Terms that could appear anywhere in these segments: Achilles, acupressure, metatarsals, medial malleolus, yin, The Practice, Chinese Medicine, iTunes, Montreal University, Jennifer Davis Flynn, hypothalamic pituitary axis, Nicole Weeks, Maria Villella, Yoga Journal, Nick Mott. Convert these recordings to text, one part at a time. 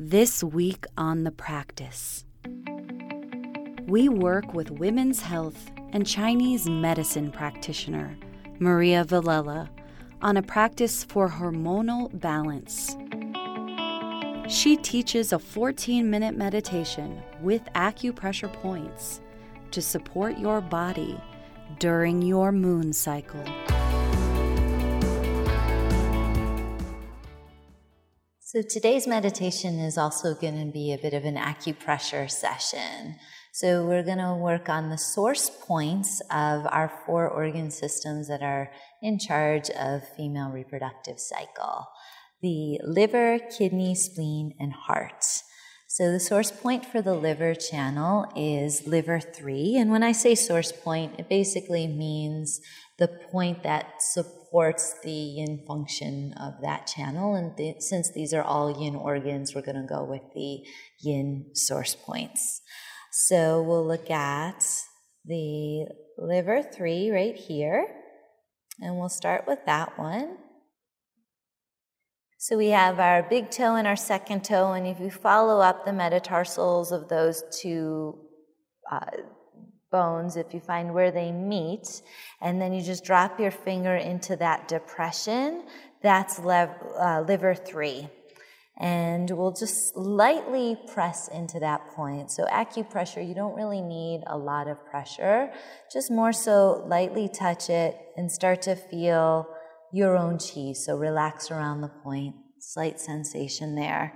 This week on The Practice, we work with women's health and Chinese medicine practitioner Maria Villella on a practice for hormonal balance. She teaches a 14-minute meditation with acupressure points to support your body during your moon cycle. So today's meditation is also going to be a bit of an acupressure session. So we're going to work on the source points of our four organ systems that are in charge of female reproductive cycle: the liver, kidney, spleen, and heart. So the source point for the liver channel is liver 3. And when I say source point, it basically means the point that supports the yin function of that channel. And since these are all yin organs, we're going to go with the yin source points. So we'll look at the liver 3 right here. And we'll start with that one. So we have our big toe and our second toe, and if you follow up the metatarsals of those two bones, if you find where they meet, and then you just drop your finger into that depression, that's liver 3. And we'll just lightly press into that point. So acupressure, you don't really need a lot of pressure, just more so lightly touch it and start to feel your own chi. So relax around the point, slight sensation there.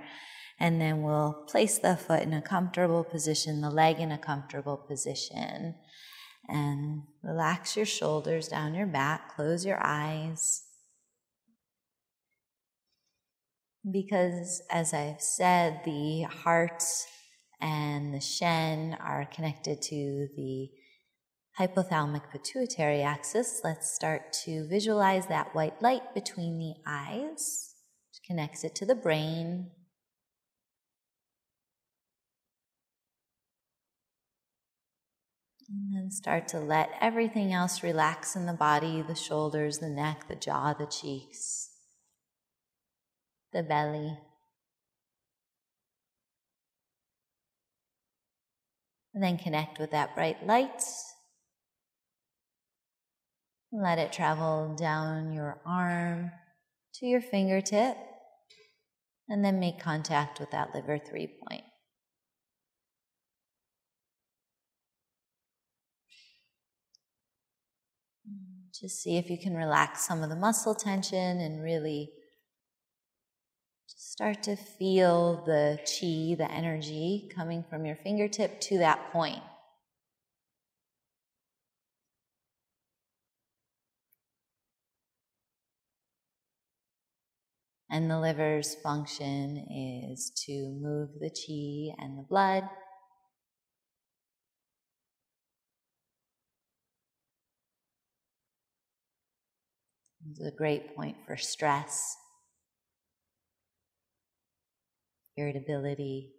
And then we'll place the foot in a comfortable position, the leg in a comfortable position. And relax your shoulders down your back, close your eyes. Because as I've said, the heart and the shen are connected to the hypothalamic pituitary axis, let's start to visualize that white light between the eyes, which connects it to the brain. And then start to let everything else relax in the body, the shoulders, the neck, the jaw, the cheeks, the belly. And then connect with that bright light. Let it travel down your arm to your fingertip, and then make contact with that liver 3 point. Just see if you can relax some of the muscle tension and really just start to feel the chi, the energy coming from your fingertip to that point. And the liver's function is to move the chi and the blood. This is a great point for stress, irritability.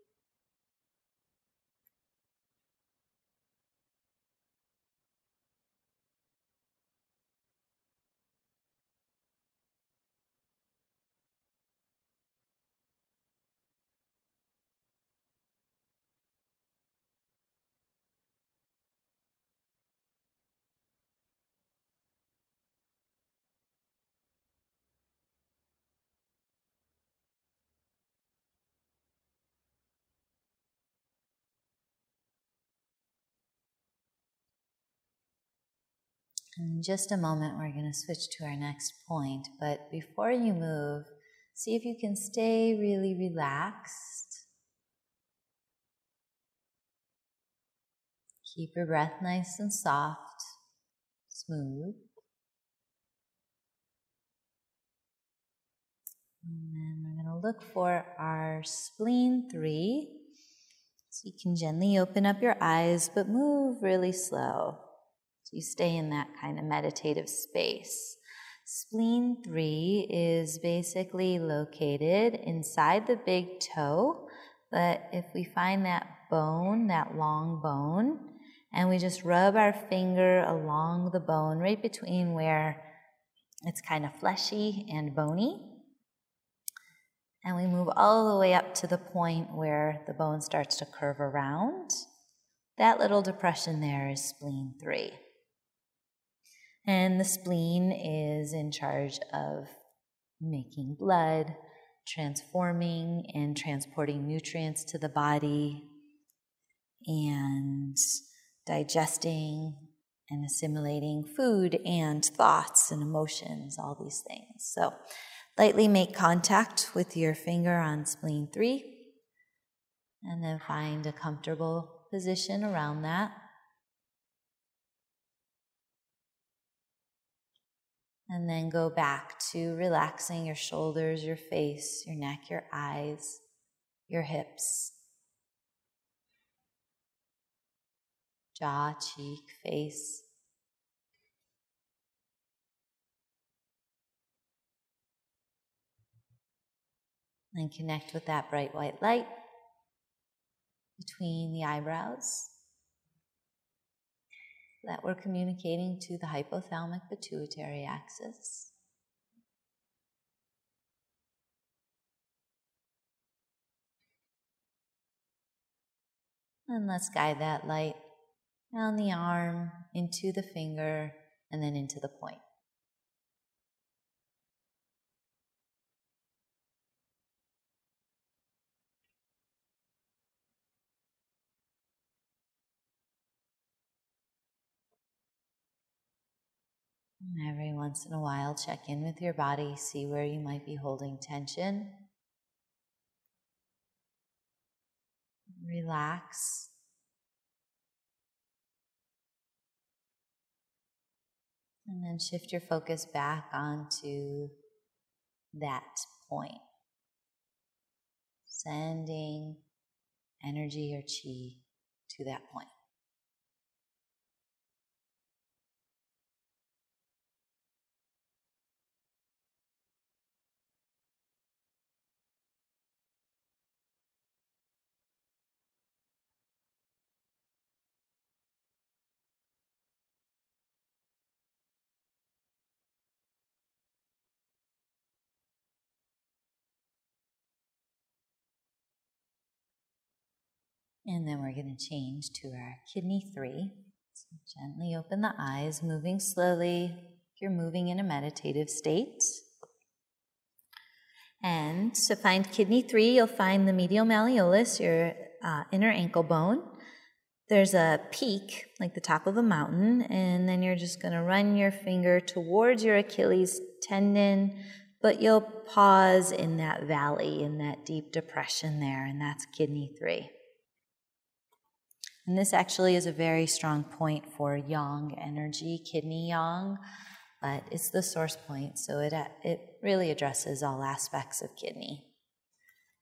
In just a moment, we're going to switch to our next point, but before you move, see if you can stay really relaxed. Keep your breath nice and soft, smooth. And then we're going to look for our spleen 3. So you can gently open up your eyes, but move really slow. You stay in that kind of meditative space. Spleen 3 is basically located inside the big toe, but if we find that bone, that long bone, and we just rub our finger along the bone right between where it's kind of fleshy and bony, And we move all the way up to the point where the bone starts to curve around. That little depression there is spleen 3. And the spleen is in charge of making blood, transforming and transporting nutrients to the body, and digesting and assimilating food and thoughts and emotions, all these things. So lightly make contact with your finger on spleen 3, and then find a comfortable position around that. And then go back to relaxing your shoulders, your face, your neck, your eyes, your hips, jaw, cheek, face. And connect with that bright white light between the eyebrows that we're communicating to the hypothalamic pituitary axis. And let's guide that light down the arm, into the finger, and then into the point. And every once in a while, check in with your body, see where you might be holding tension. Relax. And then shift your focus back onto that point. Sending energy or chi to that point. And then we're going to change to our kidney 3. So gently open the eyes, moving slowly. You're moving in a meditative state. And to find kidney 3, you'll find the medial malleolus, your inner ankle bone. There's a peak, like the top of a mountain, and then you're just going to run your finger towards your Achilles tendon, but you'll pause in that valley, in that deep depression there, and that's kidney 3. And this actually is a very strong point for yang energy, kidney yang, but it's the source point, so it really addresses all aspects of kidney.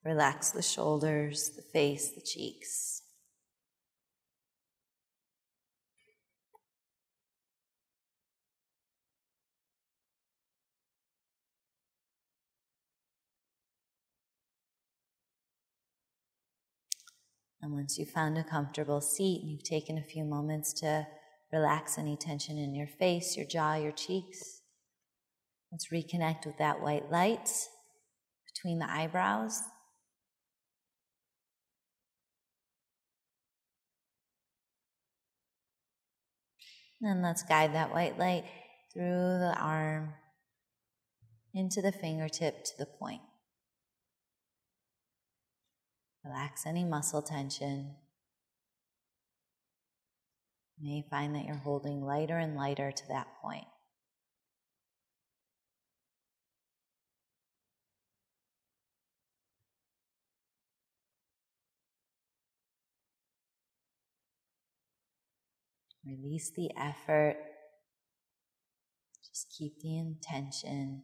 Relax the shoulders, the face, the cheeks. And once you've found a comfortable seat and you've taken a few moments to relax any tension in your face, your jaw, your cheeks, let's reconnect with that white light between the eyebrows. And let's guide that white light through the arm, into the fingertip, to the point. Relax any muscle tension. You may find that you're holding lighter and lighter to that point. Release the effort. Just keep the intention.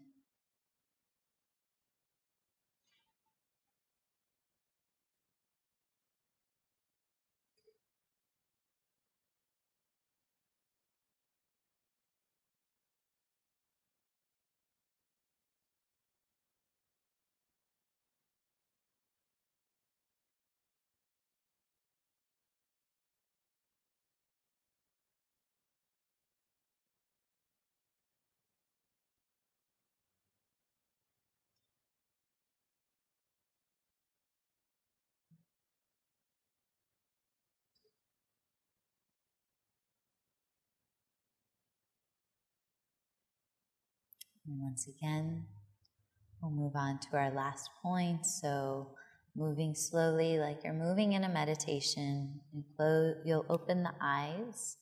And once again, we'll move on to our last point. So moving slowly, like you're moving in a meditation. You'll open the eyes.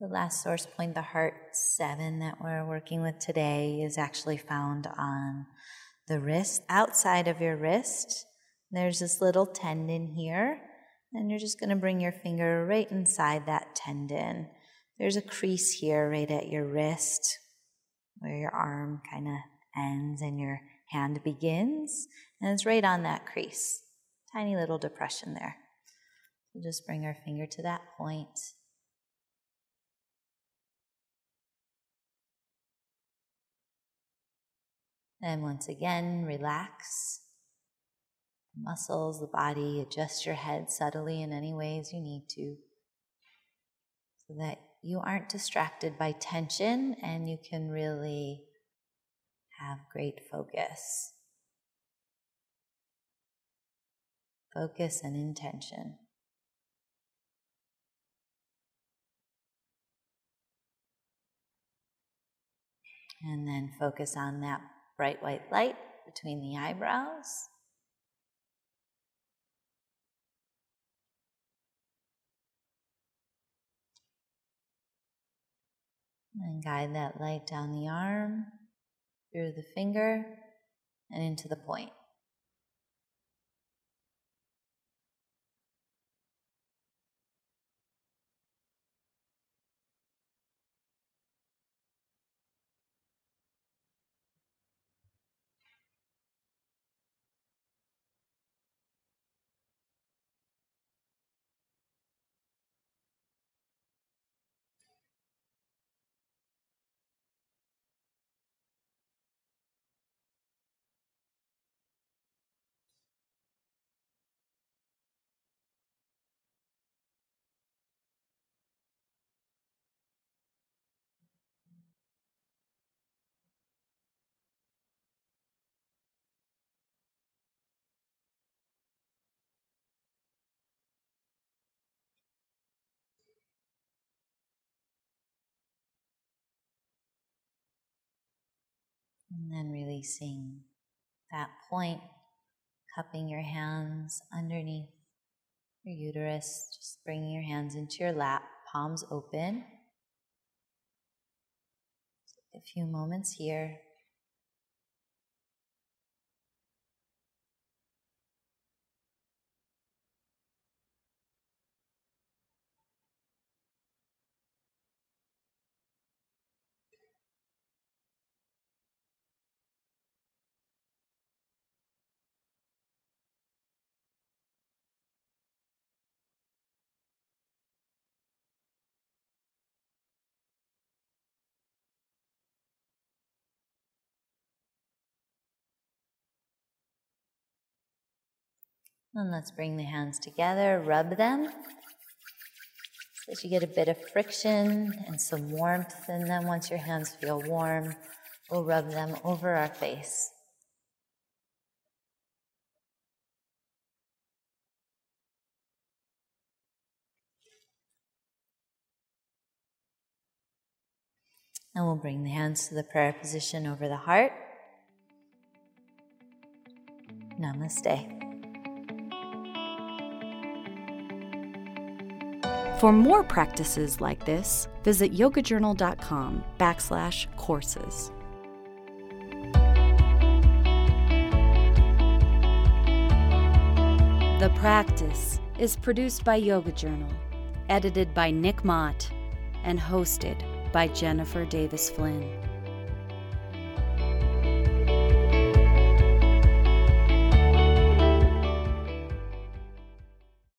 The last source point, the heart 7 that we're working with today, is actually found on the wrist. Outside of your wrist, there's this little tendon here. And you're just going to bring your finger right inside that tendon. There's a crease here right at your wrist where your arm kind of ends and your hand begins. And it's right on that crease. Tiny little depression there. So just bring our finger to that point. And once again, relax the muscles, the body. Adjust your head subtly in any ways you need to so that you aren't distracted by tension and you can really have great focus. Focus and intention. And then focus on that bright white light between the eyebrows. And guide that light down the arm, through the finger, and into the point. And then releasing that point, cupping your hands underneath your uterus, just bringing your hands into your lap, palms open. Take a few moments here. And let's bring the hands together, rub them so that you get a bit of friction and some warmth in them. Once your hands feel warm, we'll rub them over our face. And we'll bring the hands to the prayer position over the heart. Namaste. For more practices like this, visit yogajournal.com/courses. The Practice is produced by Yoga Journal, edited by Nick Mott, and hosted by Jennifer Davis Flynn.